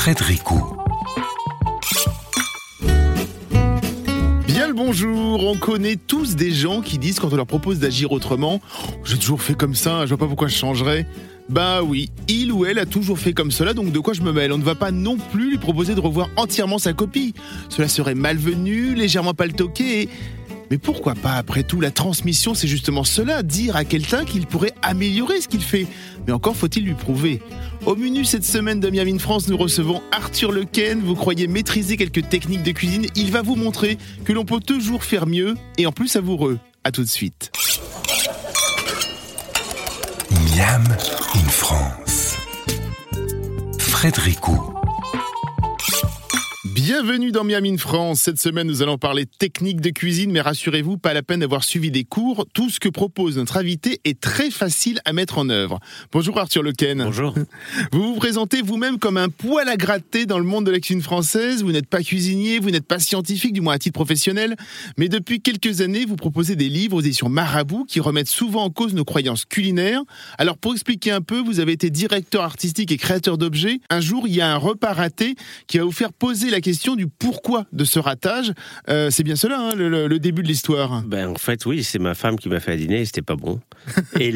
Frédéricot. Bien le bonjour, on connaît tous des gens qui disent quand on leur propose d'agir autrement « J'ai toujours fait comme ça, je vois pas pourquoi je changerais ». Bah oui, il ou elle a toujours fait comme cela, donc de quoi je me mêle ? On ne va pas non plus lui proposer de revoir entièrement sa copie. Cela serait malvenu, légèrement paltoqué et... Mais pourquoi pas, après tout, la transmission, c'est justement cela, dire à quelqu'un qu'il pourrait améliorer ce qu'il fait. Mais encore faut-il lui prouver. Au menu cette semaine de Miam in France, nous recevons Arthur Lequen. Vous croyez maîtriser quelques techniques de cuisine ? Il va vous montrer que l'on peut toujours faire mieux et en plus savoureux. A tout de suite. Miam in France. Frédéricot. Bienvenue dans Miam in France. Cette semaine, nous allons parler technique de cuisine, mais rassurez-vous, pas la peine d'avoir suivi des cours. Tout ce que propose notre invité est très facile à mettre en œuvre. Bonjour Arthur Lequen. Bonjour. Vous vous présentez vous-même comme un poil à gratter dans le monde de la cuisine française. Vous n'êtes pas cuisinier, vous n'êtes pas scientifique, du moins à titre professionnel. Mais depuis quelques années, vous proposez des livres aux éditions Marabout qui remettent souvent en cause nos croyances culinaires. Alors pour expliquer un peu, vous avez été directeur artistique et créateur d'objets. Un jour, il y a un repas raté qui va vous faire poser la question du pourquoi de ce ratage. C'est bien cela, hein, le début de l'histoire. En fait, oui, c'est ma femme qui m'a fait à dîner et c'était pas bon. Et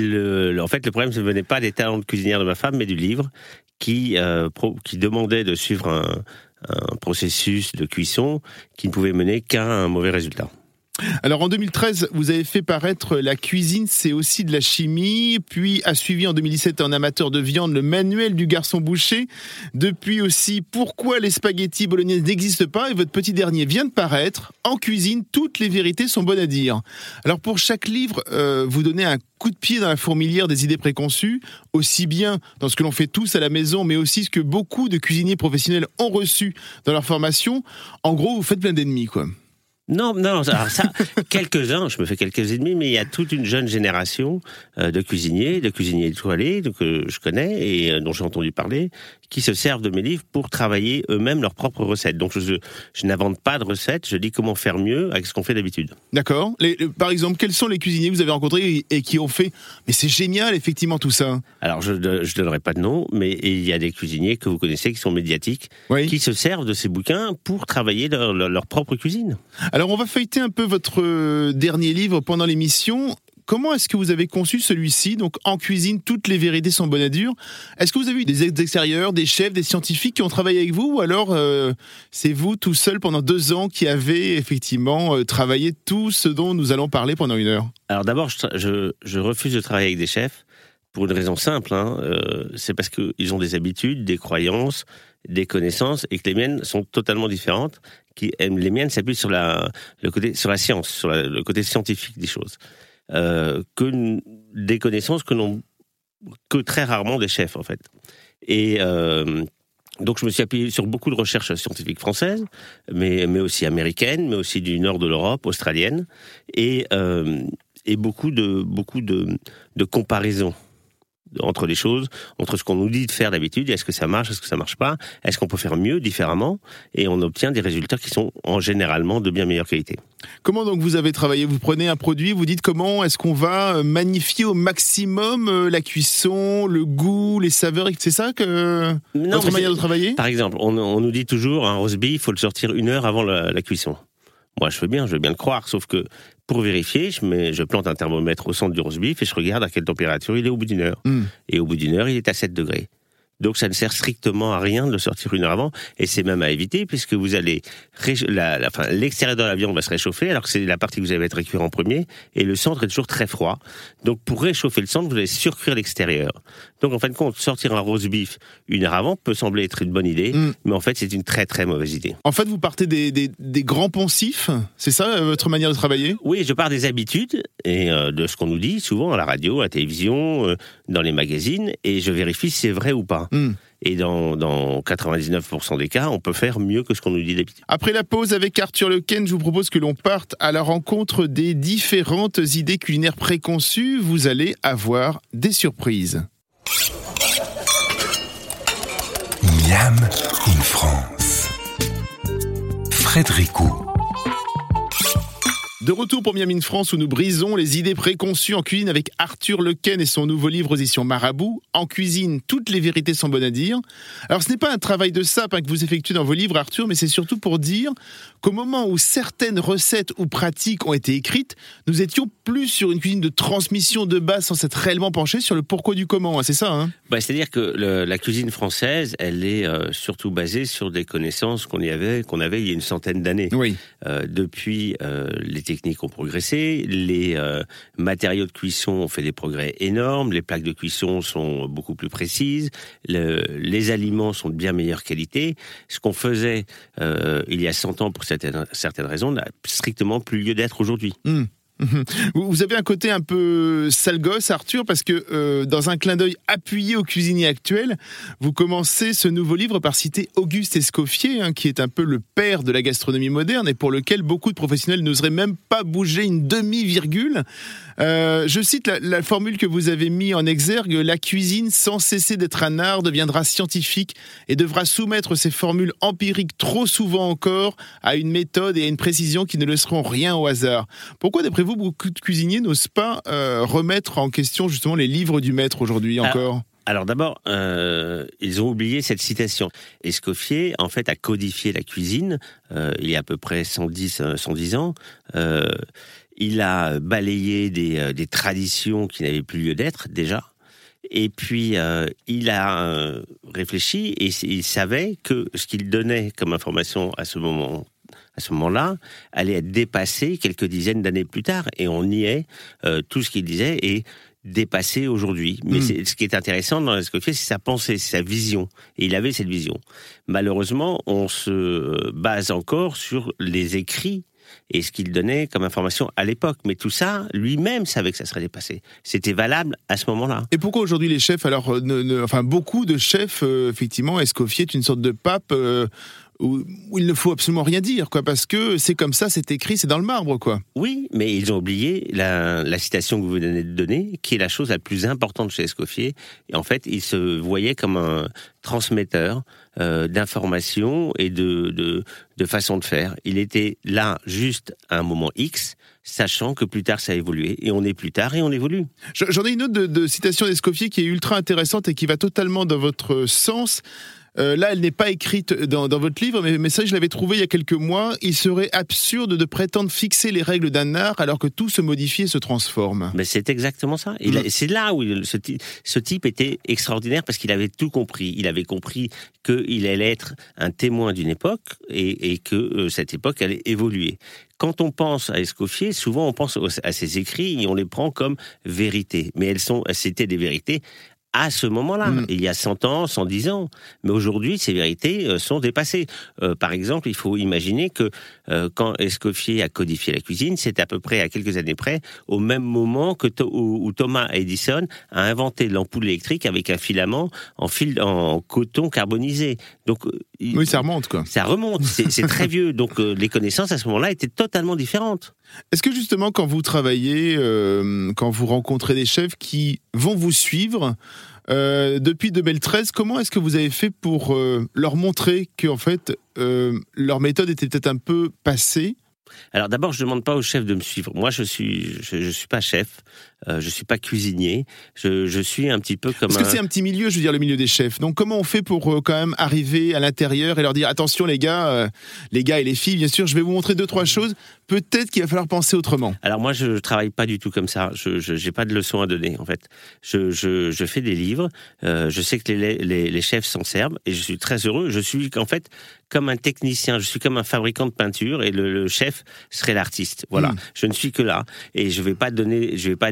en fait, le problème ne venait pas des talents de cuisinière de ma femme, mais du livre qui demandait de suivre un processus de cuisson qui ne pouvait mener qu'à un mauvais résultat. Alors en 2013, vous avez fait paraître La cuisine, c'est aussi de la chimie, puis a suivi en 2017 un amateur de viande, le manuel du garçon boucher, depuis aussi Pourquoi les spaghettis bolognaise n'existent pas, et votre petit dernier vient de paraître, En cuisine, toutes les vérités sont bonnes à dire. Alors pour chaque livre, vous donnez un coup de pied dans la fourmilière des idées préconçues, aussi bien dans ce que l'on fait tous à la maison, mais aussi ce que beaucoup de cuisiniers professionnels ont reçu dans leur formation. En gros, vous faites plein d'ennemis, quoi. Non, alors ça, quelques-uns, je me fais quelques ennemis, mais il y a toute une jeune génération de cuisiniers étoilés que je connais et dont j'ai entendu parler, qui se servent de mes livres pour travailler eux-mêmes leurs propres recettes. Donc je n'invente pas de recettes, je dis comment faire mieux avec ce qu'on fait d'habitude. D'accord. Par exemple, quels sont les cuisiniers que vous avez rencontrés et qui ont fait « Mais c'est génial, effectivement, tout ça ». Alors, je ne donnerai pas de nom, mais il y a des cuisiniers que vous connaissez qui sont médiatiques, oui, qui se servent de ces bouquins pour travailler leur propre cuisine. Alors, on va feuilleter un peu votre dernier livre pendant l'émission. Comment est-ce que vous avez conçu celui-ci ? Donc, En cuisine, toutes les vérités sont bonnes à dire. Est-ce que vous avez eu des extérieurs, des chefs, des scientifiques qui ont travaillé avec vous ? Ou alors, c'est vous tout seul pendant 2 ans qui avez effectivement travaillé tout ce dont nous allons parler pendant 1 heure ? Alors d'abord, je refuse de travailler avec des chefs pour une raison simple. C'est parce qu'ils ont des habitudes, des croyances, des connaissances et que les miennes sont totalement différentes. Les miennes s'appuient sur le côté science, sur le côté scientifique des choses. Des connaissances que n'ont que très rarement des chefs, en fait. Et donc je me suis appuyé sur beaucoup de recherches scientifiques françaises, mais aussi américaines, mais aussi du nord de l'Europe, australienne, et beaucoup de comparaisons entre les choses, entre ce qu'on nous dit de faire d'habitude, et est-ce que ça marche, est-ce que ça marche pas, est-ce qu'on peut faire mieux, différemment, et on obtient des résultats qui sont généralement de bien meilleure qualité. Comment donc vous avez travaillé ? Vous prenez un produit, vous dites comment est-ce qu'on va magnifier au maximum la cuisson, le goût, les saveurs, c'est ça que votre manière de travailler ? Par exemple, on nous dit toujours un roast beef, il faut le sortir 1 heure avant la cuisson. Moi, je veux bien le croire, sauf que pour vérifier, je plante un thermomètre au centre du roast beef et je regarde à quelle température il est au bout d'1 heure. Et au bout d'1 heure, il est à 7 degrés. Donc ça ne sert strictement à rien de le sortir 1 heure avant, et c'est même à éviter, puisque vous allez l'extérieur de la viande va se réchauffer, alors que c'est la partie que vous allez mettre à cuire en premier, et le centre est toujours très froid. Donc pour réchauffer le centre, vous allez surcuire l'extérieur. Donc en fin de compte, sortir un roast beef 1 heure avant peut sembler être une bonne idée, mais en fait c'est une très très mauvaise idée. En fait vous partez des grands poncifs, c'est ça votre manière de travailler ? Oui, je pars des habitudes, et de ce qu'on nous dit souvent à la radio, à la télévision, dans les magazines, et je vérifie si c'est vrai ou pas. Et dans 99% des cas, on peut faire mieux que ce qu'on nous dit d'habitude. Après la pause avec Arthur Lequen, je vous propose que l'on parte à la rencontre des différentes idées culinaires préconçues. Vous allez avoir des surprises. Miam in France. Frédéricot. De retour pour Miam in France où nous brisons les idées préconçues en cuisine avec Arthur Lequen et son nouveau livre aux éditions Marabout, En cuisine, toutes les vérités sont bonnes à dire. Alors ce n'est pas un travail de sape que vous effectuez dans vos livres Arthur, mais c'est surtout pour dire qu'au moment où certaines recettes ou pratiques ont été écrites, nous étions plus sur une cuisine de transmission de base sans s'être réellement penchés sur le pourquoi du comment, c'est ça C'est-à-dire que la cuisine française, elle est surtout basée sur des connaissances qu'on avait il y a une centaine d'années. Oui. Depuis les techniques ont progressé, les matériaux de cuisson ont fait des progrès énormes, les plaques de cuisson sont beaucoup plus précises, les aliments sont de bien meilleure qualité. Ce qu'on faisait il y a 100 ans pour certaines raisons n'a strictement plus lieu d'être aujourd'hui. Mmh. Vous avez un côté un peu sale gosse, Arthur, parce que dans un clin d'œil appuyé aux cuisiniers actuels, vous commencez ce nouveau livre par citer Auguste Escoffier, qui est un peu le père de la gastronomie moderne et pour lequel beaucoup de professionnels n'oseraient même pas bouger une demi-virgule. Je cite la formule que vous avez mis en exergue, « La cuisine, sans cesser d'être un art, deviendra scientifique et devra soumettre ses formules empiriques trop souvent encore à une méthode et à une précision qui ne laisseront rien au hasard. » Pourquoi, d'après vous, beaucoup de cuisiniers n'osent pas remettre en question justement les livres du maître aujourd'hui encore ? Alors d'abord, ils ont oublié cette citation. Escoffier, en fait, a codifié la cuisine il y a à peu près 110 ans. Il a balayé des traditions qui n'avaient plus lieu d'être déjà. Et puis, il a réfléchi et il savait que ce qu'il donnait comme information à ce moment-là, allait être dépassé quelques dizaines d'années plus tard. Et on y est, tout ce qu'il disait est dépassé aujourd'hui. Mais ce qui est intéressant dans Escoffier, c'est sa pensée, c'est sa vision. Et il avait cette vision. Malheureusement, on se base encore sur les écrits et ce qu'il donnait comme information à l'époque. Mais tout ça, lui-même savait que ça serait dépassé. C'était valable à ce moment-là. Et pourquoi aujourd'hui les chefs, alors, beaucoup de chefs, effectivement, Escoffier est une sorte de pape où il ne faut absolument rien dire, parce que c'est comme ça, c'est écrit, c'est dans le marbre, Oui, mais ils ont oublié la citation que vous venez de donner, qui est la chose la plus importante chez Escoffier. Et en fait, il se voyait comme un transmetteur d'informations et de façon de faire. Il était là juste à un moment X, sachant que plus tard ça a évolué, et on est plus tard et on évolue. J'en ai une autre de citation d'Escoffier qui est ultra intéressante et qui va totalement dans votre sens. Là, elle n'est pas écrite dans votre livre, mais ça, je l'avais trouvé il y a quelques mois. Il serait absurde de prétendre fixer les règles d'un art alors que tout se modifie et se transforme. Mais c'est exactement ça. C'est là où ce type était extraordinaire parce qu'il avait tout compris. Il avait compris qu'il allait être un témoin d'une époque et que cette époque allait évoluer. Quand on pense à Escoffier, souvent on pense à ses écrits et on les prend comme vérités. Mais c'était des vérités à ce moment-là, il y a 100 ans, 110 ans. Mais aujourd'hui, ces vérités sont dépassées. Par exemple, il faut imaginer que quand Escoffier a codifié la cuisine, c'est à peu près, à quelques années près, au même moment que où Thomas Edison a inventé l'ampoule électrique avec un filament en coton carbonisé. Donc, oui, ça remonte, Ça remonte, c'est très vieux. Donc, les connaissances, à ce moment-là, étaient totalement différentes. Est-ce que justement, quand vous travaillez, quand vous rencontrez des chefs qui vont vous suivre depuis 2013, comment est-ce que vous avez fait pour leur montrer qu'en fait, leur méthode était peut-être un peu passée ? Alors d'abord, je ne demande pas aux chefs de me suivre. Moi, je suis pas chef, je suis pas cuisinier. Je suis un petit peu comme parce que c'est un petit milieu, je veux dire le milieu des chefs. Donc comment on fait pour quand même arriver à l'intérieur et leur dire attention les gars et les filles, bien sûr, je vais vous montrer 2-3 choses. Peut-être qu'il va falloir penser autrement. Alors moi, je travaille pas du tout comme ça. Je j'ai pas de leçons à donner en fait. Je fais des livres. Je sais que les chefs s'en servent et je suis très heureux. Je suis en fait comme un technicien. Je suis comme un fabricant de peinture et le chef serait l'artiste. Voilà, je ne suis que là et je vais pas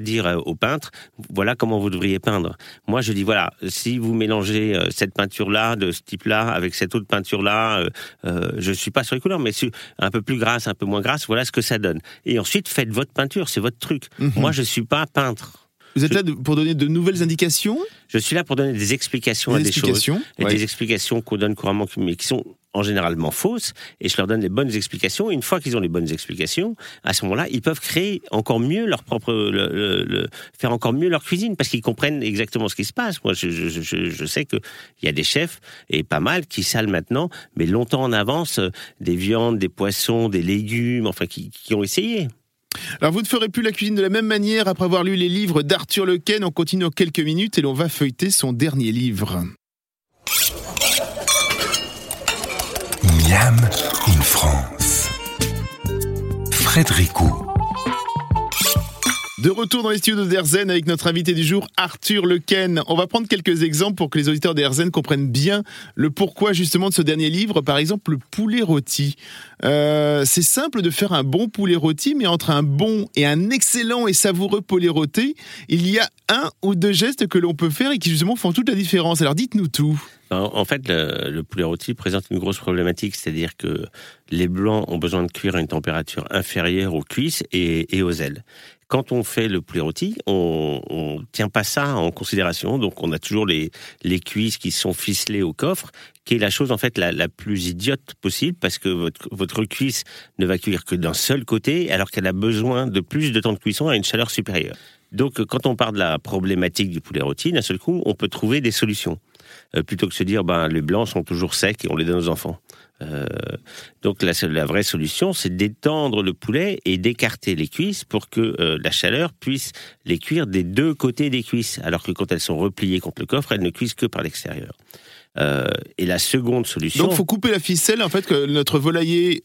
dire au peintre voilà comment vous devriez peindre. Moi je dis voilà, si vous mélangez cette peinture là de ce type là avec cette autre peinture là, je suis pas sur les couleurs mais un peu plus grasse, un peu moins grasse, voilà ce que ça donne. Et ensuite faites votre peinture, c'est votre truc. Moi je suis pas peintre. Vous êtes là pour donner de nouvelles indications ? Je suis là pour donner des explications à des choses. Et des explications qu'on donne couramment, mais qui sont en généralement fausses. Et je leur donne les bonnes explications. Et une fois qu'ils ont les bonnes explications, à ce moment-là, ils peuvent créer encore mieux leur propre, faire encore mieux leur cuisine, parce qu'ils comprennent exactement ce qui se passe. Moi, je sais qu'il y a des chefs, et pas mal, qui salent maintenant, mais longtemps en avance, des viandes, des poissons, des légumes, enfin, qui ont essayé. Alors vous ne ferez plus la cuisine de la même manière après avoir lu les livres d'Arthur Lequen. On continue en quelques minutes et l'on va feuilleter son dernier livre. Miam in France. Frédérico. De retour dans les studios d'Air Zen avec notre invité du jour, Arthur Lequen. On va prendre quelques exemples pour que les auditeurs d'Air Zen comprennent bien le pourquoi justement de ce dernier livre. Par exemple, le poulet rôti. C'est simple de faire un bon poulet rôti, mais entre un bon et un excellent et savoureux poulet rôti, il y a un ou deux gestes que l'on peut faire et qui justement font toute la différence. Alors dites-nous tout. En fait, le poulet rôti présente une grosse problématique, c'est-à-dire que les blancs ont besoin de cuire à une température inférieure aux cuisses et aux ailes. Quand on fait le poulet rôti, on tient pas ça en considération, donc on a toujours les cuisses qui sont ficelées au coffre, qui est la chose en fait la plus idiote possible, parce que votre cuisse ne va cuire que d'un seul côté, alors qu'elle a besoin de plus de temps de cuisson à une chaleur supérieure. Donc quand on part de la problématique du poulet rôti, d'un seul coup, on peut trouver des solutions. Plutôt que de se dire, les blancs sont toujours secs et on les donne aux enfants. Donc la vraie solution, c'est d'étendre le poulet et d'écarter les cuisses pour que la chaleur puisse les cuire des deux côtés des cuisses, alors que quand elles sont repliées contre le coffre, elles ne cuisent que par l'extérieur. Et la seconde solution... Donc il faut couper la ficelle, en fait, que notre volailler...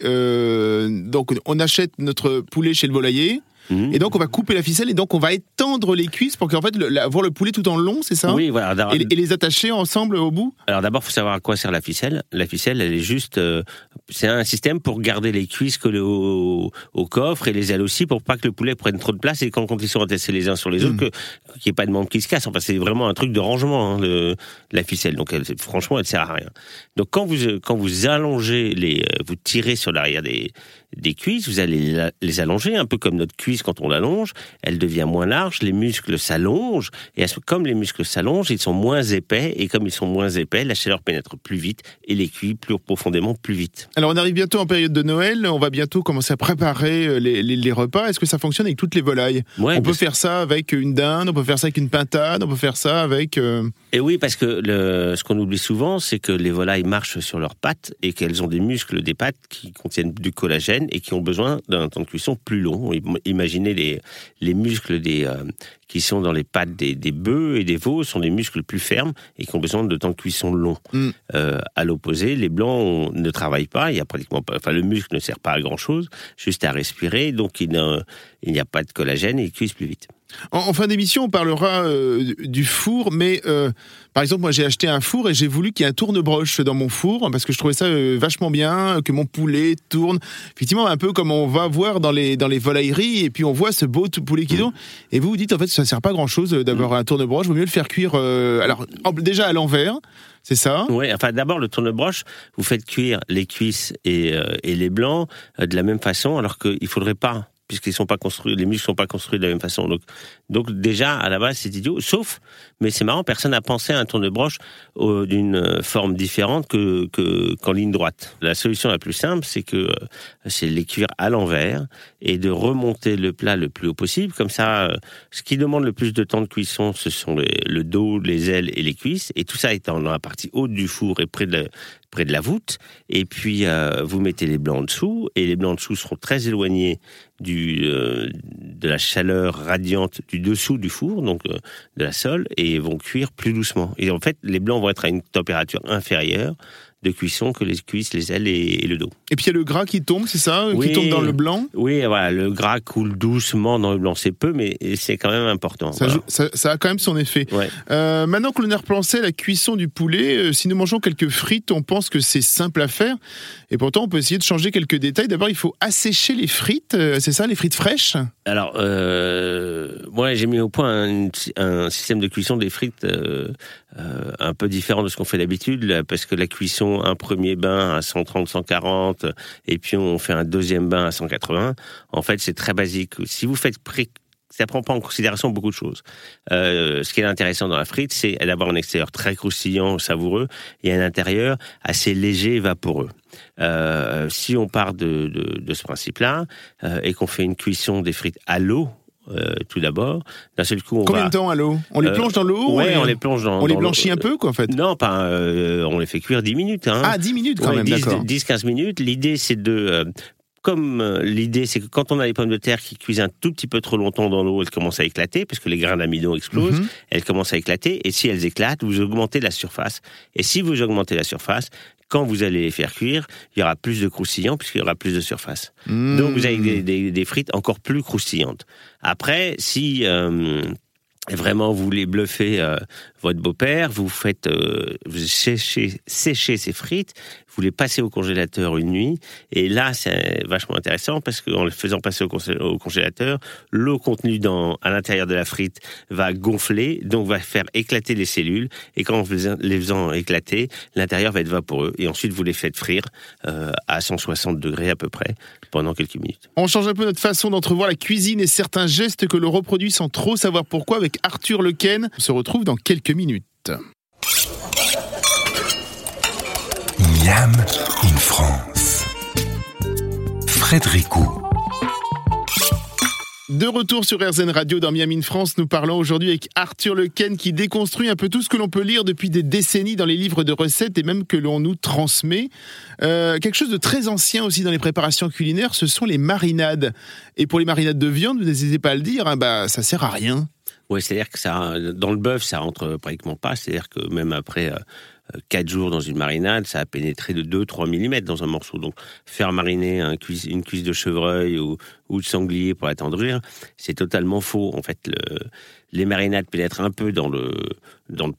donc on achète notre poulet chez le volailler... Et donc on va couper la ficelle et donc on va étendre les cuisses pour qu'en fait avoir le poulet tout en long, c'est ça ? Oui, voilà. Et les attacher ensemble au bout ? Alors d'abord, il faut savoir à quoi sert la ficelle. La ficelle, elle est juste... c'est un système pour garder les cuisses collées au coffre et les ailes aussi, pour pas que le poulet prenne trop de place et quand ils sont attachés les uns sur les autres, qu'il n'y ait pas de membre qui se casse. Enfin, c'est vraiment un truc de rangement, la ficelle. Donc franchement, elle sert à rien. Donc quand vous allongez vous tirez sur l'arrière des cuisses, vous allez les allonger, un peu comme notre cuisse quand on l'allonge, elle devient moins large, les muscles s'allongent, et comme les muscles s'allongent, ils sont moins épais, et comme ils sont moins épais, la chaleur pénètre plus vite, et les cuisses plus profondément plus vite. Alors on arrive bientôt en période de Noël, on va bientôt commencer à préparer les repas, est-ce que ça fonctionne avec toutes les volailles ? Ouais, on peut faire ça avec une dinde, on peut faire ça avec une pintade, on peut faire ça avec... Et oui, parce que ce qu'on oublie souvent, c'est que les volailles marchent sur leurs pattes, et qu'elles ont des muscles des pattes qui contiennent du collagène, et qui ont besoin d'un temps de cuisson plus long. Imaginez les muscles qui sont dans les pattes des bœufs et des veaux sont des muscles plus fermes et qui ont besoin de temps de cuisson long. À l'opposé, les blancs ne travaillent pas, il y a pratiquement pas, le muscle ne sert pas à grand-chose, juste à respirer, donc il n'y a pas de collagène et ils cuisent plus vite. En fin d'émission, on parlera du four, mais par exemple, moi j'ai acheté un four et j'ai voulu qu'il y ait un tourne-broche dans mon four, parce que je trouvais ça vachement bien, que mon poulet tourne, effectivement un peu comme on va voir dans les volailleries, et puis on voit ce beau poulet qui tourne, et vous dites en fait ça ne sert pas grand-chose d'avoir un tourne-broche, vaut mieux le faire cuire, alors déjà à l'envers, c'est ça ? Oui, enfin d'abord le tourne-broche, vous faites cuire les cuisses et les blancs de la même façon, alors qu'il ne faudrait pas, puisqu'ils sont pas construits, les muscles ne sont pas construits de la même façon. Donc déjà, à la base, c'est idiot. Sauf, mais c'est marrant, personne n'a pensé à un tourne-broche d'une forme différente qu'en ligne droite. La solution la plus simple, c'est les cuire à l'envers et de remonter le plat le plus haut possible. Comme ça, ce qui demande le plus de temps de cuisson, ce sont le dos, les ailes et les cuisses. Et tout ça étant dans la partie haute du four et près de la voûte, et puis vous mettez les blancs en dessous, et les blancs en dessous seront très éloignés de la chaleur radiante du dessous du four, donc de la sole, et vont cuire plus doucement. Et en fait, les blancs vont être à une température inférieure de cuisson que les cuisses, les ailes et le dos. Et puis il y a le gras qui tombe, c'est ça ? Oui, qui tombe dans le blanc ? Oui, voilà, le gras coule doucement dans le blanc, c'est peu, mais c'est quand même important. Ça, voilà. Ça a quand même son effet. Ouais. Maintenant qu'on a repensé à la cuisson du poulet, si nous mangeons quelques frites, on pense que c'est simple à faire, et pourtant on peut essayer de changer quelques détails. D'abord, il faut assécher les frites, c'est ça, les frites fraîches ? Alors, moi j'ai mis au point un système de cuisson des frites un peu différent de ce qu'on fait d'habitude, parce que la cuisson, un premier bain à 130, 140 et puis on fait un deuxième bain à 180. En fait, c'est très basique. Si vous faites ça prend pas en considération beaucoup de choses. Ce qui est intéressant dans la frite, c'est d'avoir un extérieur très croustillant, savoureux, et un intérieur assez léger et vaporeux. Si on part de ce principe-là et qu'on fait une cuisson des frites à l'eau, tout d'abord, d'un seul coup combien de temps à l'eau ? On les plonge dans l'eau ? Ouais, on les plonge dans on les blanchit un peu quoi en fait. Non, pas on les fait cuire 10 minutes. Hein. Ah, 10 minutes quand même, d'accord. 10-15 minutes, l'idée c'est de comme l'idée, c'est que quand on a les pommes de terre qui cuisent un tout petit peu trop longtemps dans l'eau, elles commencent à éclater, parce que les grains d'amidon explosent, elles commencent à éclater, et si elles éclatent, vous augmentez la surface. Et si vous augmentez la surface, quand vous allez les faire cuire, il y aura plus de croustillants, puisqu'il y aura plus de surface. Donc vous avez des frites encore plus croustillantes. Après, si... vraiment, vous voulez bluffer votre beau-père, vous faites sécher ces frites, vous les passez au congélateur une nuit, et là, c'est vachement intéressant, parce qu'en les faisant passer au congélateur, l'eau contenue à l'intérieur de la frite va gonfler, donc va faire éclater les cellules, et quand vous les faisant éclater, l'intérieur va être vaporeux, et ensuite vous les faites frire à 160 degrés à peu près, pendant quelques minutes. On change un peu notre façon d'entrevoir la cuisine et certains gestes que l'on reproduit sans trop savoir pourquoi, avec Arthur Lequen. On se retrouve dans quelques minutes. Miam in France. Frédéric Houx. De retour sur Air Zen Radio dans Miam in France, nous parlons aujourd'hui avec Arthur Lequen qui déconstruit un peu tout ce que l'on peut lire depuis des décennies dans les livres de recettes et même que l'on nous transmet. Quelque chose de très ancien aussi dans les préparations culinaires, ce sont les marinades. Et pour les marinades de viande, vous n'hésitez pas à le dire, hein, ça sert à rien. Oui, c'est-à-dire que ça, dans le bœuf, ça rentre pratiquement pas, c'est-à-dire que même après... 4 jours dans une marinade, ça a pénétré de 2-3 mm dans un morceau. Donc, faire mariner une cuisse de chevreuil ou de sanglier pour attendrir, c'est totalement faux. En fait, les marinades pénètrent un peu dans le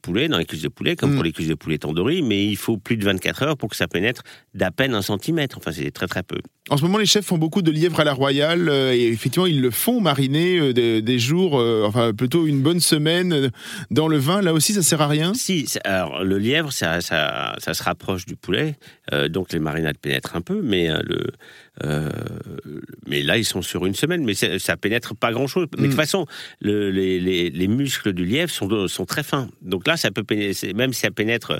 poulet, dans les cuisses de poulet, comme pour les cuisses de poulet tandoori, mais il faut plus de 24 heures pour que ça pénètre d'à peine 1 cm. Enfin, c'est très très peu. En ce moment, les chefs font beaucoup de lièvre à la royale, et effectivement, ils le font mariner des jours, enfin plutôt une bonne semaine dans le vin. Là aussi, ça sert à rien ? Si, alors le lièvre, ça se rapproche du poulet, donc les marinades pénètrent un peu, mais là, ils sont sur une semaine, mais ça pénètre pas grand-chose. Mais de toute façon, les muscles du lièvre sont très fins. Donc là, ça peut pénétrer, même si ça pénètre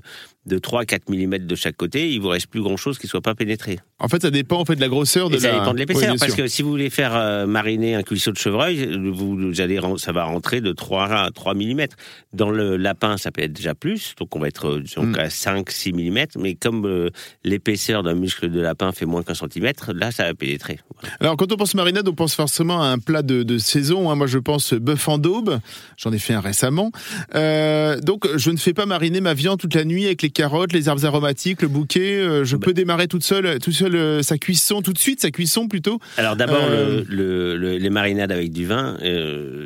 de 3-4 mm de chaque côté, il vous reste plus grand-chose qui soit pas pénétré. En fait, ça dépend de la grosseur de ça dépend de l'épaisseur, oui, parce que si vous voulez faire mariner un cuisseau de chevreuil, ça va rentrer de 3 mm. Dans le lapin, ça peut être déjà plus, donc on va être à 5-6 mm, mais comme l'épaisseur d'un muscle de lapin fait moins qu'un centimètre, là, ça va pénétrer. Voilà. Alors, quand on pense marinade, on pense forcément à un plat de saison, hein. Moi, je pense bœuf en daube, j'en ai fait un récemment. Donc, je ne fais pas mariner ma viande toute la nuit avec les carottes, les herbes aromatiques, le bouquet. Je peux démarrer toute seule sa cuisson, tout de suite, sa cuisson plutôt. Alors d'abord, les marinades avec du vin,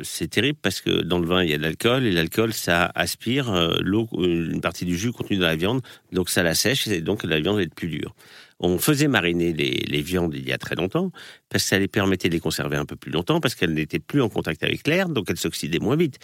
c'est terrible parce que dans le vin, il y a de l'alcool, et l'alcool, ça aspire l'eau, une partie du jus contenu dans la viande, donc ça la sèche, et donc la viande va être plus dure. On faisait mariner les viandes il y a très longtemps, parce que ça les permettait de les conserver un peu plus longtemps, parce qu'elles n'étaient plus en contact avec l'air, donc elles s'oxydaient moins vite.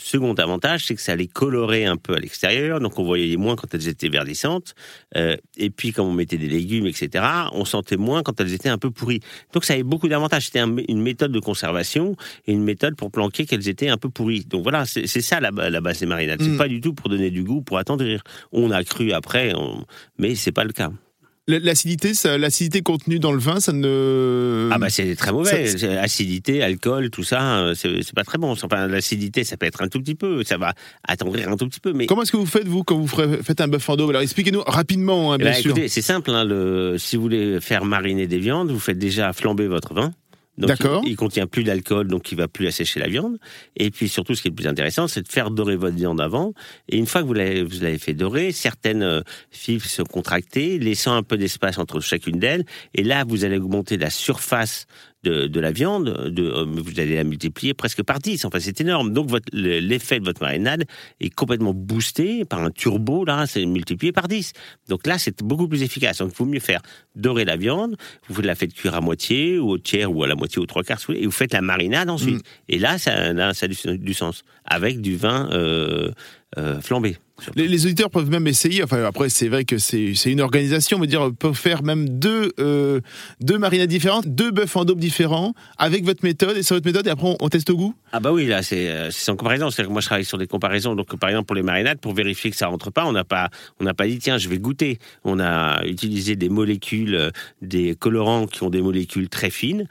Second avantage, c'est que ça les colorait un peu à l'extérieur, donc on voyait moins quand elles étaient verdissantes, et puis quand on mettait des légumes, etc., on sentait moins quand elles étaient un peu pourries. Donc ça avait beaucoup d'avantages, c'était une méthode de conservation, et une méthode pour planquer qu'elles étaient un peu pourries. Donc voilà, c'est ça la base des marinades, c'est pas du tout pour donner du goût, pour attendrir. On a cru après, mais c'est pas le cas. L'acidité contenue dans le vin, ça ne... Ah bah c'est très mauvais, acidité, alcool, tout ça, c'est pas très bon. Enfin, l'acidité, ça peut être un tout petit peu, ça va attendrir un tout petit peu, mais... Comment est-ce que vous faites, vous, quand vous faites un bœuf en daube ? Alors expliquez-nous rapidement, hein, bien sûr. Écoutez, c'est simple, hein, si vous voulez faire mariner des viandes, vous faites déjà flamber votre vin. Donc d'accord. Il contient plus d'alcool, donc il va plus assécher la viande. Et puis surtout, ce qui est le plus intéressant, c'est de faire dorer votre viande avant. Et une fois que vous l'avez fait dorer, certaines fibres se contractent, laissant un peu d'espace entre chacune d'elles. Et là, vous allez augmenter la surface de la viande, vous allez la multiplier presque par 10, enfin c'est énorme. Donc l'effet de votre marinade est complètement boosté par un turbo, là c'est multiplié par 10. Donc là c'est beaucoup plus efficace, donc il faut mieux faire dorer la viande, vous la faites cuire à moitié, ou au tiers, ou à la moitié, ou trois quarts, et vous faites la marinade ensuite. Et là ça a du sens, avec du vin flambé. Les auditeurs peuvent même essayer, enfin après c'est vrai que c'est une organisation, on va dire, peut faire même deux marinades différentes, deux bœufs en daube différents, avec votre méthode et sans votre méthode, et après on teste au goût. Ah bah oui, là c'est sans comparaison, c'est-à-dire que moi je travaille sur des comparaisons, donc par exemple pour les marinades, pour vérifier que ça rentre pas, on n'a pas dit tiens je vais goûter, on a utilisé des molécules, des colorants qui ont des molécules très fines,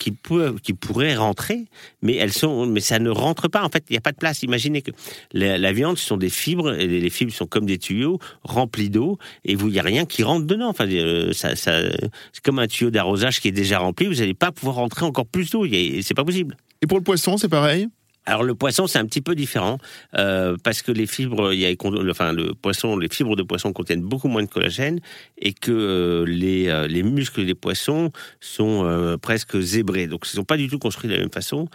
qui pourraient rentrer, mais ça ne rentre pas, en fait il n'y a pas de place, imaginez que la viande viande, ce sont des fibres, et les fibres sont comme des tuyaux remplis d'eau, et il n'y a rien qui rentre dedans. Enfin, c'est comme un tuyau d'arrosage qui est déjà rempli, vous n'allez pas pouvoir rentrer encore plus d'eau, c'est pas possible. Et pour le poisson, c'est pareil ? Alors le poisson, c'est un petit peu différent parce que les fibres, les fibres de poisson contiennent beaucoup moins de collagène et que les muscles des poissons sont presque zébrés. Donc ils ne sont pas du tout construits de la même façon.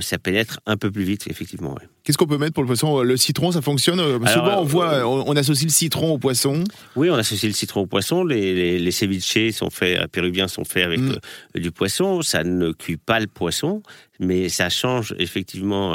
Ça pénètre un peu plus vite, effectivement. Ouais. Qu'est-ce qu'on peut mettre pour le poisson ? Le citron, ça fonctionne ? Souvent, on associe le citron au poisson. Oui, on associe le citron au poisson. Les ceviches péruviens sont faits avec du poisson. Ça ne cuit pas le poisson, mais ça change effectivement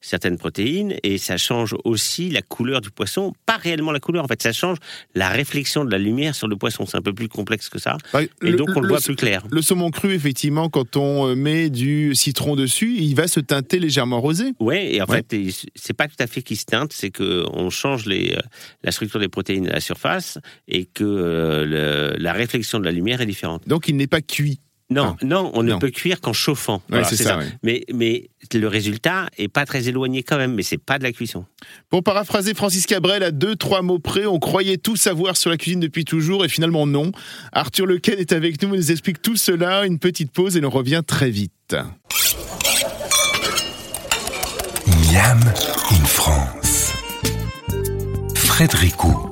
certaines protéines et ça change aussi la couleur du poisson. Pas réellement la couleur, en fait, ça change la réflexion de la lumière sur le poisson. C'est un peu plus complexe que ça. Donc on le voit plus clair. Le saumon cru, effectivement, quand on met du citron dessus, il va se teinter légèrement rosé. Oui, et en fait, c'est pas tout à fait qu'il se teinte, c'est qu'on change la structure des protéines à la surface et que la réflexion de la lumière est différente. Donc il n'est pas cuit. Non, on ne peut cuire qu'en chauffant. Ouais, alors, c'est ça. Ouais. Mais le résultat n'est pas très éloigné quand même, mais ce n'est pas de la cuisson. Pour paraphraser Francis Cabrel à 2-3 mots près, on croyait tout savoir sur la cuisine depuis toujours et finalement non. Arthur Lequen est avec nous, il nous explique tout cela, une petite pause et on revient très vite. Miam in France. Frédéric Houx.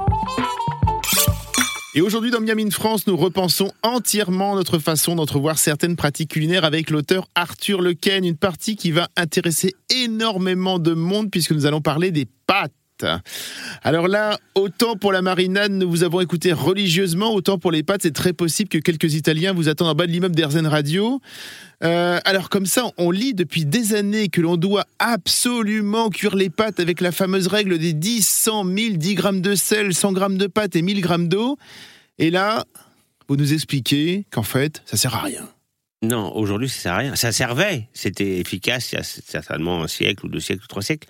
Et aujourd'hui, dans Miam in France, nous repensons entièrement notre façon d'entrevoir certaines pratiques culinaires avec l'auteur Arthur Lequen, une partie qui va intéresser énormément de monde puisque nous allons parler des pâtes. Alors là, autant pour la marinade, nous vous avons écouté religieusement, autant pour les pâtes, c'est très possible que quelques Italiens vous attendent en bas de l'immeuble d'Air Zen Radio. Alors comme ça, on lit depuis des années que l'on doit absolument cuire les pâtes avec la fameuse règle des 10, 100, 1000, 10 grammes de sel, 100 grammes de pâtes et 1000 grammes d'eau. Et là, vous nous expliquez qu'en fait, ça sert à rien. Non, aujourd'hui, ça sert à rien. Ça servait, c'était efficace il y a certainement un siècle ou 2 siècles ou 3 siècles.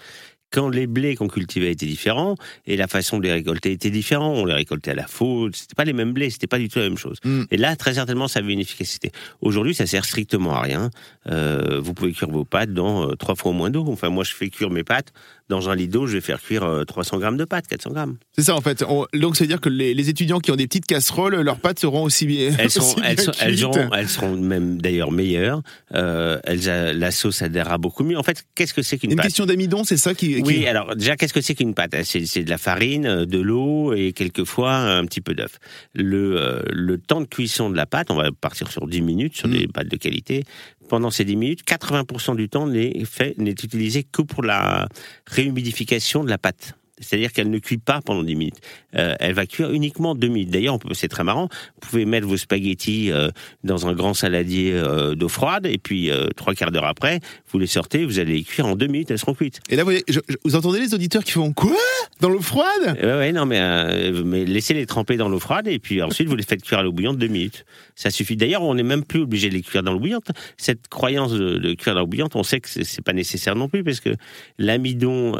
Quand les blés qu'on cultivait étaient différents, et la façon de les récolter était différente, on les récoltait à la faux, c'était pas les mêmes blés, c'était pas du tout la même chose. Et là, très certainement, ça avait une efficacité. Aujourd'hui, ça sert strictement à rien. Vous pouvez cuire vos pâtes dans 3 fois moins d'eau. Enfin, moi, je fais cuire mes pâtes dans un lit d'eau, je vais faire cuire 300 grammes de pâtes, 400 grammes. C'est ça, en fait. Donc, ça veut dire que les étudiants qui ont des petites casseroles, leurs pâtes seront aussi bien. Elles seront même d'ailleurs meilleures. La sauce adhérera beaucoup mieux. En fait, qu'est-ce que c'est qu'une pâte ? Une question d'amidon, c'est ça qui... Oui, alors déjà, qu'est-ce que c'est qu'une pâte ? C'est de la farine, de l'eau et quelquefois un petit peu d'œuf. Le temps de cuisson de la pâte, on va partir sur 10 minutes, sur des pâtes de qualité. Pendant ces 10 minutes, 80% du temps n'est utilisé que pour la réhumidification de la pâte. C'est-à-dire qu'elle ne cuit pas pendant 10 minutes. Elle va cuire uniquement 2 minutes. D'ailleurs, c'est très marrant, vous pouvez mettre vos spaghettis dans un grand saladier d'eau froide, et puis 3 quarts d'heure après, vous les sortez, vous allez les cuire en 2 minutes, elles seront cuites. Et là, vous entendez les auditeurs qui font « Quoi ? Dans l'eau froide ?» mais laissez-les tremper dans l'eau froide, et puis ensuite, vous les faites cuire à l'eau bouillante 2 minutes. Ça suffit. D'ailleurs, on n'est même plus obligé de les cuire dans l'eau bouillante. Cette croyance de cuire dans l'eau bouillante, on sait que c'est pas nécessaire non plus, parce que l'amidon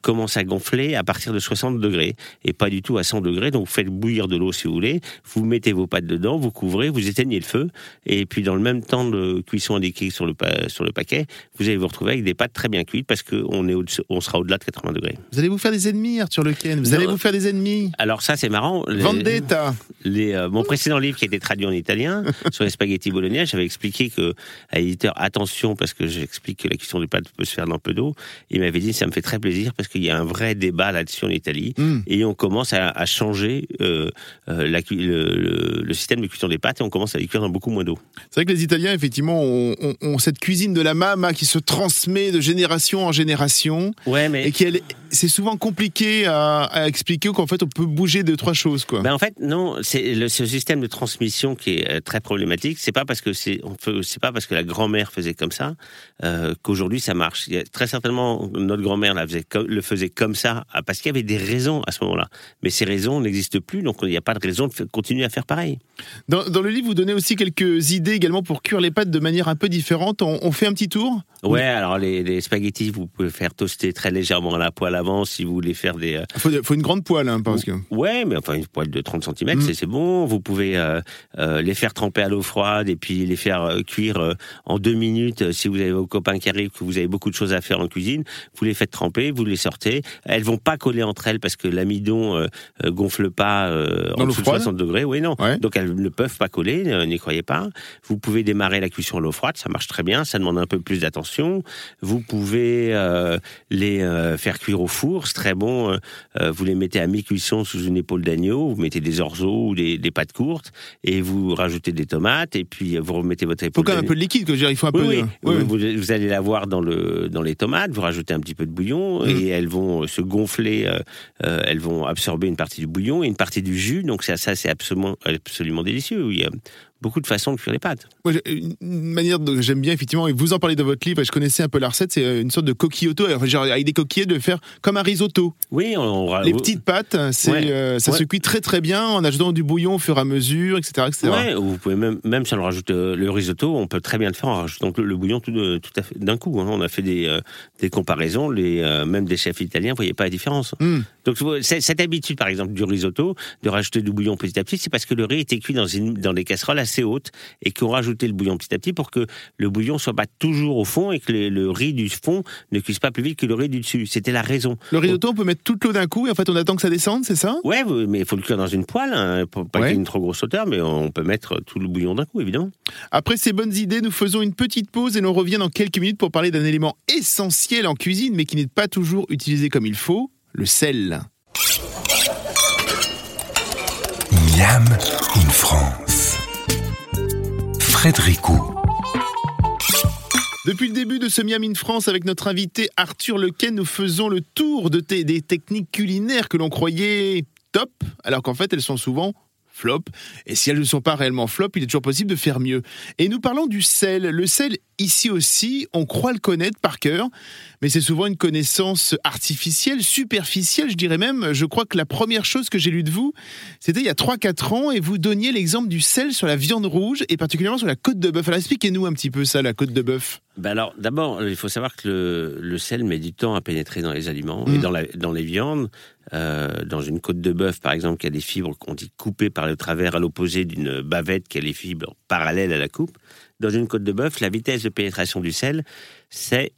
commence à gonfler à partir de 60 degrés et pas du tout à 100 degrés, donc vous faites bouillir de l'eau si vous voulez, vous mettez vos pâtes dedans, vous couvrez, vous éteignez le feu et puis dans le même temps de cuisson indiqué sur le paquet, vous allez vous retrouver avec des pâtes très bien cuites parce qu'on sera au-delà de 80 degrés. Vous allez vous faire des ennemis, Arthur Lequen, allez vous faire des ennemis. Alors ça c'est marrant. Vendetta. Mon précédent livre qui a été traduit en italien sur les spaghettis bolognaise, j'avais expliqué à l'éditeur attention parce que j'explique que la cuisson des pâtes peut se faire dans peu d'eau. Il m'avait dit ça me fait très plaisir parce qu'il y a un vrai débat là-dessus en Italie et on commence à changer le système de cuisson des pâtes et on commence à les cuire dans beaucoup moins d'eau. C'est vrai que les Italiens effectivement ont cette cuisine de la mamma qui se transmet de génération en génération et c'est souvent compliqué à expliquer qu'en fait on peut bouger 2-3 choses quoi. En fait non, c'est ce système de transmission qui est très problématique, c'est pas parce que la grand-mère faisait comme ça qu'aujourd'hui ça marche. Très certainement notre grand-mère le faisait comme ça, parce qu'il y avait des raisons à ce moment-là. Mais ces raisons n'existent plus, donc il n'y a pas de raison de continuer à faire pareil. Dans le livre, vous donnez aussi quelques idées également pour cuire les pâtes de manière un peu différente. On fait un petit tour ? Ouais, alors les spaghettis, vous pouvez faire toaster très légèrement à la poêle à avant, si vous voulez faire des... Il faut une grande poêle, hein, parce que... Ouais, mais enfin, une poêle de 30 cm, c'est bon. Vous pouvez les faire tremper à l'eau froide et puis les faire cuire en 2 minutes. Si vous avez vos copains qui arrivent, que vous avez beaucoup de choses à faire en cuisine, vous les faites tremper, vous les sortez. Elles vont pas coller entre elles parce que l'amidon gonfle pas en dessous de 60 degrés. Oui, non. Ouais. Donc, elles ne peuvent pas coller, n'y croyez pas. Vous pouvez démarrer la cuisson à l'eau froide, ça marche très bien, ça demande un peu plus d'attention. Vous pouvez les faire cuire au four, c'est très bon. Vous les mettez à mi-cuisson sous une épaule d'agneau, vous mettez des orzeaux ou des pâtes courtes, et vous rajoutez des tomates, et puis vous remettez votre épaule d'agneau. Il faut quand même un peu de liquide, il faut un peu... Vous allez l'avoir dans les tomates, vous rajoutez un petit peu de bouillon, et elles vont se gonfler, elles vont absorber une partie du bouillon et une partie du jus, donc ça c'est absolument délicieux, oui. Beaucoup de façons de cuire les pâtes. Ouais, une manière que j'aime bien, effectivement, et vous en parlez dans votre livre, et je connaissais un peu la recette, c'est une sorte de coquillotto, avec des coquillets, de faire comme un risotto. Oui, les petites pâtes, se cuit très très bien en ajoutant du bouillon au fur et à mesure, etc. Ouais, vous pouvez même si on rajoute le risotto, on peut très bien le faire en rajoutant le bouillon tout à fait, d'un coup. Hein. On a fait des comparaisons, même des chefs italiens ne voyaient pas la différence. Donc cette habitude, par exemple, du risotto, de rajouter du bouillon petit à petit, c'est parce que le riz était cuit dans des casseroles assez haute et qui ont rajouté le bouillon petit à petit pour que le bouillon soit pas toujours au fond et que le riz du fond ne cuise pas plus vite que le riz du dessus. C'était la raison. Le risotto, on peut mettre toute l'eau d'un coup et en fait on attend que ça descende, c'est ça ? Ouais, mais il faut le cuire dans une poêle, hein, pour pas qu'il y ait une trop grosse hauteur, mais on peut mettre tout le bouillon d'un coup, évidemment. Après ces bonnes idées, nous faisons une petite pause et l'on revient dans quelques minutes pour parler d'un élément essentiel en cuisine mais qui n'est pas toujours utilisé comme il faut, le sel. Miam in France. Depuis le début de ce Miam in France avec notre invité Arthur Lequen, nous faisons le tour des techniques culinaires que l'on croyait top, alors qu'en fait elles sont souvent flop. Et si elles ne sont pas réellement flop, il est toujours possible de faire mieux. Et nous parlons du sel. Le sel, ici aussi, on croit le connaître par cœur, mais c'est souvent une connaissance artificielle, superficielle, je dirais même. Je crois que la première chose que j'ai lue de vous, c'était il y a 3-4 ans, et vous donniez l'exemple du sel sur la viande rouge, et particulièrement sur la côte de bœuf. Alors expliquez-nous un petit peu ça, la côte de bœuf. Ben alors, d'abord, il faut savoir que le sel met du temps à pénétrer dans les aliments et dans les viandes. Dans une côte de bœuf, par exemple, qui a des fibres qu'on dit coupées par le travers, à l'opposé d'une bavette qui a les fibres parallèles à la coupe. Dans une côte de bœuf, la vitesse de pénétration du sel, c'est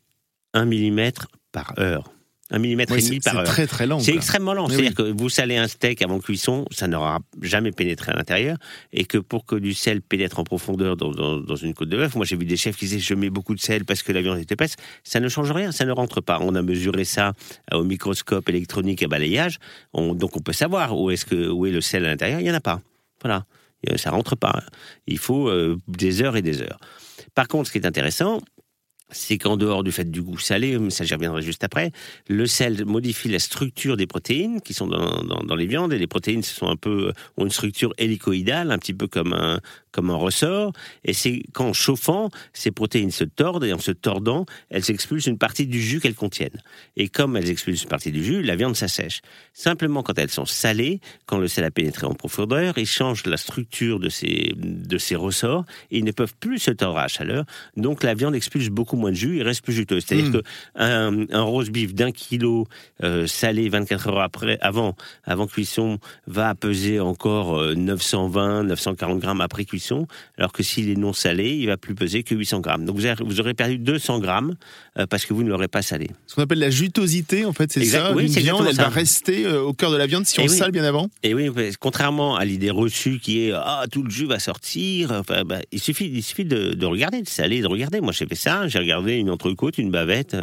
1 mm par heure. 1 mm et demi par heure. C'est très très lent. C'est extrêmement lent. C'est-à-dire que vous salez un steak avant cuisson, ça n'aura jamais pénétré à l'intérieur. Et que pour que du sel pénètre en profondeur dans une côte de bœuf, moi j'ai vu des chefs qui disaient je mets beaucoup de sel parce que la viande est épaisse. Ça ne change rien, ça ne rentre pas. On a mesuré ça au microscope électronique à balayage. Donc on peut savoir où est le sel à l'intérieur. Il n'y en a pas. Voilà. Ça ne rentre pas. Il faut des heures et des heures. Par contre, ce qui est intéressant, c'est qu'en dehors du fait du goût salé, mais ça j'y reviendrai juste après, le sel modifie la structure des protéines qui sont dans les viandes, et les protéines ont une structure hélicoïdale, un petit peu comme un ressort, et c'est qu'en chauffant, ces protéines se tordent, et en se tordant, elles expulsent une partie du jus qu'elles contiennent. Et comme elles expulsent une partie du jus, la viande s'assèche. Simplement, quand elles sont salées, quand le sel a pénétré en profondeur, ils changent la structure de ces ressorts, et ils ne peuvent plus se tordre à la chaleur, donc la viande expulse beaucoup moins de jus, il reste plus juteux. C'est-à-dire qu'un roast beef d'1 kilo salé 24 heures avant cuisson va peser encore 920-940 grammes après cuisson, alors que s'il est non salé, il va plus peser que 800 grammes. Donc vous aurez perdu 200 grammes parce que vous ne l'aurez pas salé. Ce qu'on appelle la jutosité, en fait, c'est ça. Oui, une viande, elle va rester au cœur de la viande si on sale bien avant. Et oui, contrairement à l'idée reçue qui est tout le jus va sortir. Enfin, il suffit de regarder, de saler, de regarder. Moi, j'ai fait ça. J'ai regardé une entrecôte, une bavette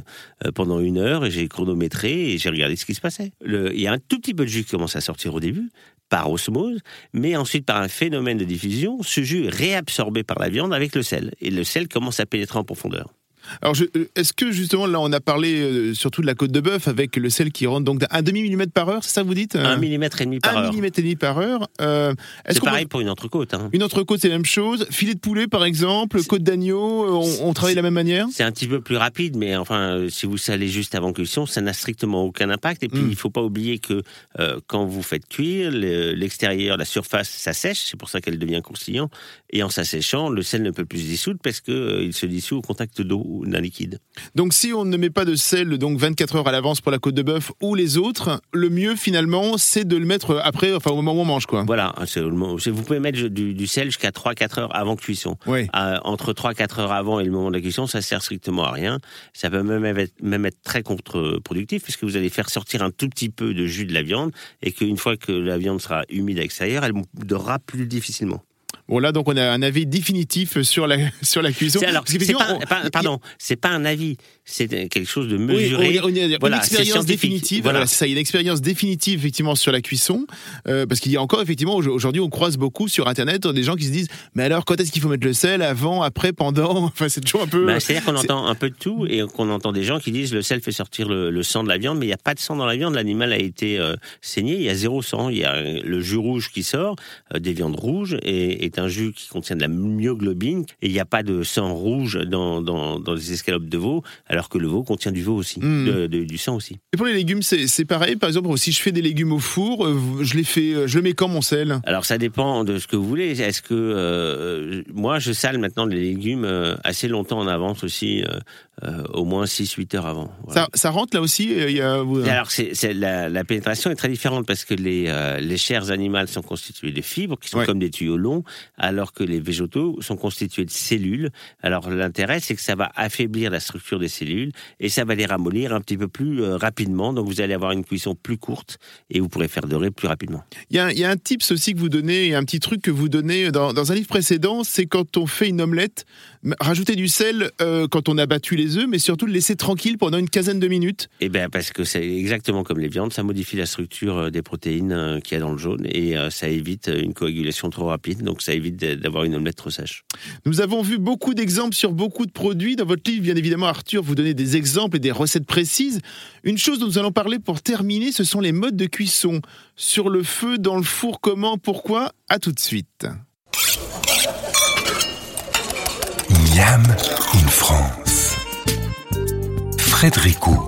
pendant 1 heure, et j'ai chronométré et j'ai regardé ce qui se passait. Il y a un tout petit peu de jus qui commence à sortir au début, par osmose, mais ensuite par un phénomène de diffusion, ce jus est réabsorbé par la viande avec le sel, et le sel commence à pénétrer en profondeur. Alors, est-ce que justement, là, on a parlé surtout de la côte de bœuf avec le sel qui rentre donc d'un demi-millimètre par heure, c'est ça que vous dites ? 1 millimètre et demi par heure. 1 millimètre et demi par heure. C'est pareil pour une entrecôte. Hein. Une entrecôte, c'est la même chose. Filet de poulet, par exemple, côte d'agneau, on travaille de la même manière ? C'est un petit peu plus rapide, mais enfin, si vous salez juste avant cuisson, ça n'a strictement aucun impact. Et puis, il ne faut pas oublier que quand vous faites cuire, l'extérieur, la surface s'assèche, c'est pour ça qu'elle devient croustillante. Et en s'asséchant, le sel ne peut plus se dissoudre parce qu'il se dissout au contact d'eau. ou d'un liquide. Donc si on ne met pas de sel donc 24 heures à l'avance pour la côte de bœuf ou les autres, le mieux finalement c'est de le mettre après, enfin au moment où on mange quoi. Voilà, vous pouvez mettre du sel jusqu'à 3-4 heures avant cuisson. Oui. Entre 3-4 heures avant et le moment de la cuisson, ça sert strictement à rien. Ça peut même être très contre-productif puisque vous allez faire sortir un tout petit peu de jus de la viande et qu'une fois que la viande sera humide à l'extérieur, elle moudera plus difficilement. Bon là donc on a un avis définitif sur la cuisson. C'est pas un avis, c'est quelque chose de mesuré. Oui, on a une expérience définitive. Voilà, c'est ça, une expérience définitive effectivement sur la cuisson, parce qu'il y a encore effectivement aujourd'hui on croise beaucoup sur internet des gens qui se disent mais alors quand est-ce qu'il faut mettre le sel, avant, après, pendant, enfin c'est toujours un peu. C'est-à-dire qu'on entend un peu de tout et qu'on entend des gens qui disent le sel fait sortir le sang de la viande, mais il y a pas de sang dans la viande, l'animal a été saigné, il y a zéro sang, il y a le jus rouge qui sort des viandes rouges et un jus qui contient de la myoglobine et il n'y a pas de sang rouge dans les escalopes de veau, alors que le veau contient du veau aussi, du sang aussi. Et pour les légumes, c'est pareil. Par exemple, si je fais des légumes au four, je le mets quand mon sel ? Alors ça dépend de ce que vous voulez. Est-ce que moi je sale maintenant les légumes assez longtemps en avance aussi, au moins 6-8 heures avant. Voilà. Ça rentre là aussi Alors la pénétration est très différente parce que les chairs animales sont constituées de fibres qui sont comme des tuyaux longs, alors que les végétaux sont constitués de cellules. Alors l'intérêt, c'est que ça va affaiblir la structure des cellules et ça va les ramollir un petit peu plus rapidement. Donc vous allez avoir une cuisson plus courte et vous pourrez faire dorer plus rapidement. Il y a un tips aussi que vous donnez, un petit truc que vous donnez dans un livre précédent, c'est quand on fait une omelette, rajouter du sel quand on a battu les œufs, mais surtout le laisser tranquille pendant une quinzaine de minutes. Eh bien parce que c'est exactement comme les viandes, ça modifie la structure des protéines qu'il y a dans le jaune et ça évite une coagulation trop rapide. Donc ça évite d'avoir une omelette trop sèche. Nous avons vu beaucoup d'exemples sur beaucoup de produits. Dans votre livre, bien évidemment, Arthur, vous donnez des exemples et des recettes précises. Une chose dont nous allons parler pour terminer, ce sont les modes de cuisson. Sur le feu, dans le four, comment, pourquoi ? À tout de suite. Miam in France. Frédéric Coux.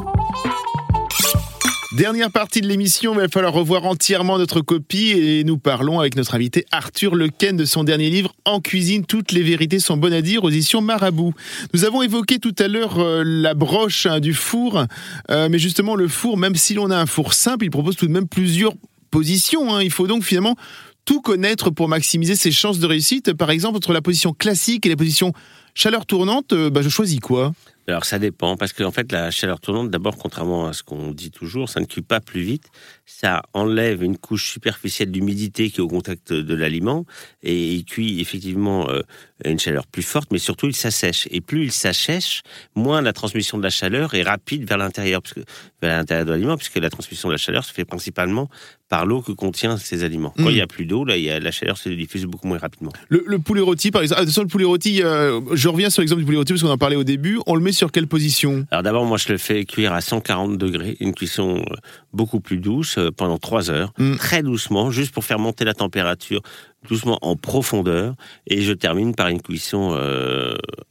Dernière partie de l'émission, il va falloir revoir entièrement notre copie et nous parlons avec notre invité Arthur Lequen de son dernier livre « En cuisine, toutes les vérités sont bonnes à dire » aux éditions Marabout. Nous avons évoqué tout à l'heure la broche du four, mais justement le four, même si l'on a un four simple, il propose tout de même plusieurs positions. Il faut donc finalement tout connaître pour maximiser ses chances de réussite. Par exemple, entre la position classique et la position chaleur tournante, je choisis quoi ? Alors ça dépend, parce qu'en fait la chaleur tournante, d'abord contrairement à ce qu'on dit toujours, ça ne cuit pas plus vite, ça enlève une couche superficielle d'humidité qui est au contact de l'aliment, et il cuit effectivement à une chaleur plus forte, mais surtout il s'assèche. Et plus il s'assèche, moins la transmission de la chaleur est rapide vers l'intérieur de l'aliment, puisque la transmission de la chaleur se fait principalement par l'eau que contient ces aliments. Quand il n'y a plus d'eau, la chaleur se diffuse beaucoup moins rapidement. Le poulet rôti, par exemple, attention, le poulet rôti, je reviens sur l'exemple du poulet rôti, parce qu'on en parlait au début, on le met sur quelle position ? Alors d'abord, moi, je le fais cuire à 140 degrés, une cuisson beaucoup plus douce, pendant 3 heures, très doucement, juste pour faire monter la température, doucement en profondeur, et je termine par une cuisson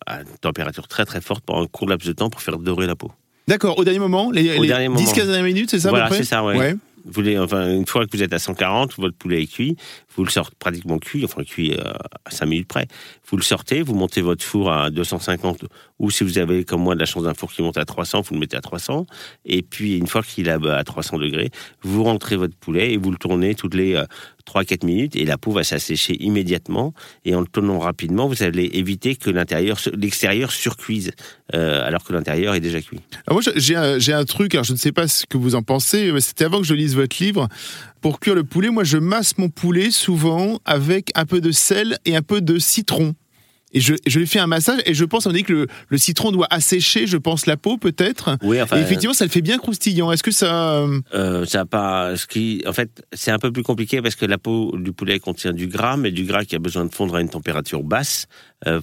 à une température très très forte pendant un court laps de temps pour faire dorer la peau. D'accord, au dernier moment, les 10-15 dernières minutes, c'est ça ? Voilà, c'est ça, ouais. Vous une fois que vous êtes à 140, votre poulet est cuit, vous le sortez pratiquement cuit à 5 minutes près. Vous le sortez, vous montez votre four à 250, ou si vous avez comme moi de la chance d'un four qui monte à 300, vous le mettez à 300. Et puis une fois qu'il est à 300 degrés, vous rentrez votre poulet et vous le tournez toutes les 3-4 minutes et la peau va s'assécher immédiatement. Et en le tournant rapidement, vous allez éviter que l'extérieur surcuise, alors que l'intérieur est déjà cuit. Alors moi j'ai un truc, alors je ne sais pas ce que vous en pensez, mais c'était avant que je lise votre livre. Pour cuire le poulet, moi je masse mon poulet souvent avec un peu de sel et un peu de citron. Et je lui fais un massage, et je pense, on dit que le citron doit assécher, je pense, la peau peut-être. Oui, enfin, et effectivement, ça le fait bien croustillant. Est-ce que ça... ça n'a pas... En fait, c'est un peu plus compliqué parce que la peau du poulet contient du gras, mais du gras qui a besoin de fondre à une température basse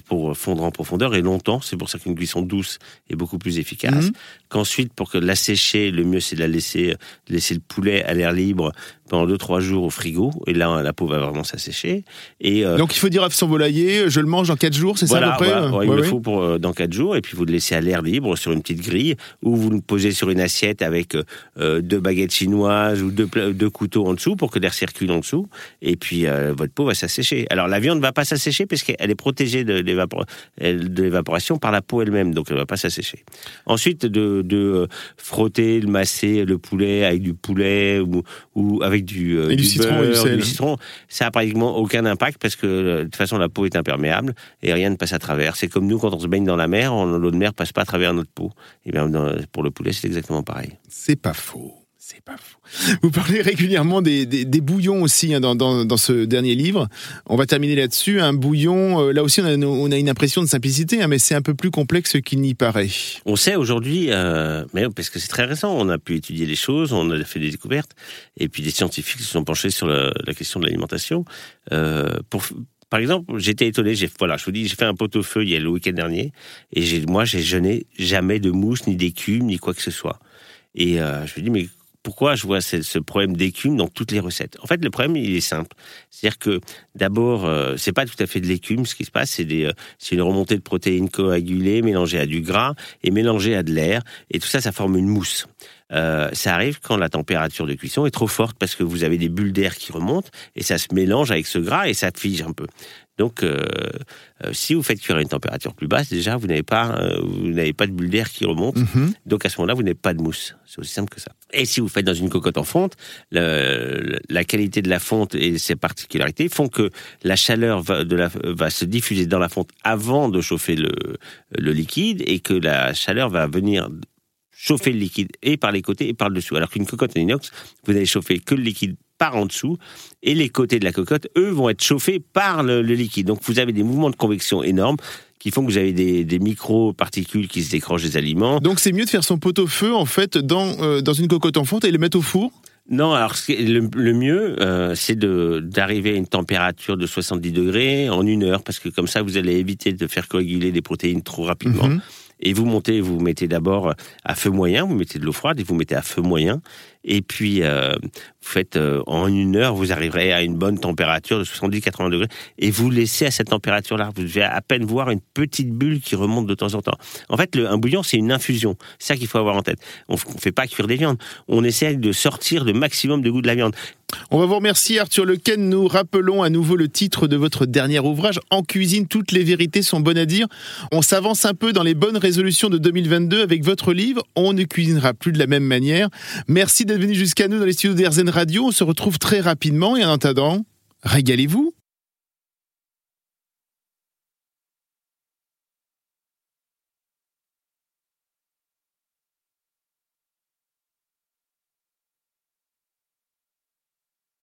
pour fondre en profondeur et longtemps. C'est pour ça qu'une cuisson douce est beaucoup plus efficace. Qu'ensuite, pour que l'assécher, le mieux, c'est de laisser le poulet à l'air libre pendant 2-3 jours au frigo, et là, la peau va vraiment s'assécher. Et donc, il faut dire à son volailler, je le mange dans 4 jours, c'est ça à peu près ? Il le faut pour dans 4 jours, et puis vous le laissez à l'air libre sur une petite grille, ou vous le posez sur une assiette avec 2 baguettes chinoises, ou 2 couteaux en dessous, pour que l'air circule en dessous, et puis votre peau va s'assécher. Alors, la viande ne va pas s'assécher, parce qu'elle est protégée de de l'évaporation par la peau elle-même, donc elle ne va pas s'assécher. Ensuite, de frotter, de masser le poulet avec du poulet ou avec du citron, beurre, du citron, ça n'a pratiquement aucun impact parce que de toute façon la peau est imperméable et rien ne passe à travers. C'est comme nous quand on se baigne dans la mer, l'eau de mer ne passe pas à travers notre peau. Et bien pour le poulet, c'est exactement pareil. C'est pas faux. C'est pas fou. Vous parlez régulièrement des bouillons aussi hein, dans ce dernier livre. On va terminer là-dessus. Un bouillon, là aussi on a une impression de simplicité, hein, mais c'est un peu plus complexe qu'il n'y paraît. On sait aujourd'hui, mais parce que c'est très récent, on a pu étudier les choses, on a fait des découvertes, et puis des scientifiques se sont penchés sur la question de l'alimentation. Par exemple, j'étais étonné, j'ai fait un pot-au-feu il y a le week-end dernier, et j'ai jeûné jamais de mousse, ni d'écume, ni quoi que ce soit. Et je me dis, mais pourquoi je vois ce problème d'écume dans toutes les recettes ? En fait, le problème, il est simple. C'est-à-dire que, d'abord, c'est pas tout à fait de l'écume, ce qui se passe, c'est une remontée de protéines coagulées, mélangée à du gras et mélangée à de l'air. Et tout ça, ça forme une mousse. Ça arrive quand la température de cuisson est trop forte, parce que vous avez des bulles d'air qui remontent, et ça se mélange avec ce gras, et ça fige un peu. Donc, si vous faites cuire à une température plus basse, déjà, vous n'avez pas de bulles d'air qui remontent. Mm-hmm. Donc, à ce moment-là, vous n'avez pas de mousse. C'est aussi simple que ça. Et si vous faites dans une cocotte en fonte, la qualité de la fonte et ses particularités font que la chaleur va se diffuser dans la fonte avant de chauffer le liquide, et que la chaleur va venir chauffer le liquide et par les côtés et par le dessous. Alors qu'une cocotte en inox, vous n'allez chauffer que le liquide par en dessous, et les côtés de la cocotte, eux, vont être chauffés par le liquide. Donc vous avez des mouvements de convection énormes qui font que vous avez des micro-particules qui se décrochent des aliments. Donc c'est mieux de faire son pot-au-feu, en fait, dans une cocotte en fonte et le mettre au four ? Non, alors le mieux, c'est d'arriver à une température de 70 degrés en une heure, parce que comme ça, vous allez éviter de faire coaguler des protéines trop rapidement. Mmh. Et vous mettez d'abord à feu moyen, vous mettez de l'eau froide et vous mettez à feu moyen. Et puis, vous faites en une heure, vous arriverez à une bonne température de 70-80 degrés. Et vous laissez à cette température-là. Vous devez à peine voir une petite bulle qui remonte de temps en temps. En fait, un bouillon, c'est une infusion. C'est ça qu'il faut avoir en tête. On ne fait pas cuire des viandes. On essaie de sortir le maximum de goût de la viande. On va vous remercier, Arthur Lequen. Nous rappelons à nouveau le titre de votre dernier ouvrage, En cuisine, toutes les vérités sont bonnes à dire. On s'avance un peu dans les bonnes résolutions de 2022 avec votre livre. On ne cuisinera plus de la même manière. Merci d'être venu jusqu'à nous dans les studios d'Air Zen Radio. On se retrouve très rapidement et en attendant, régalez-vous.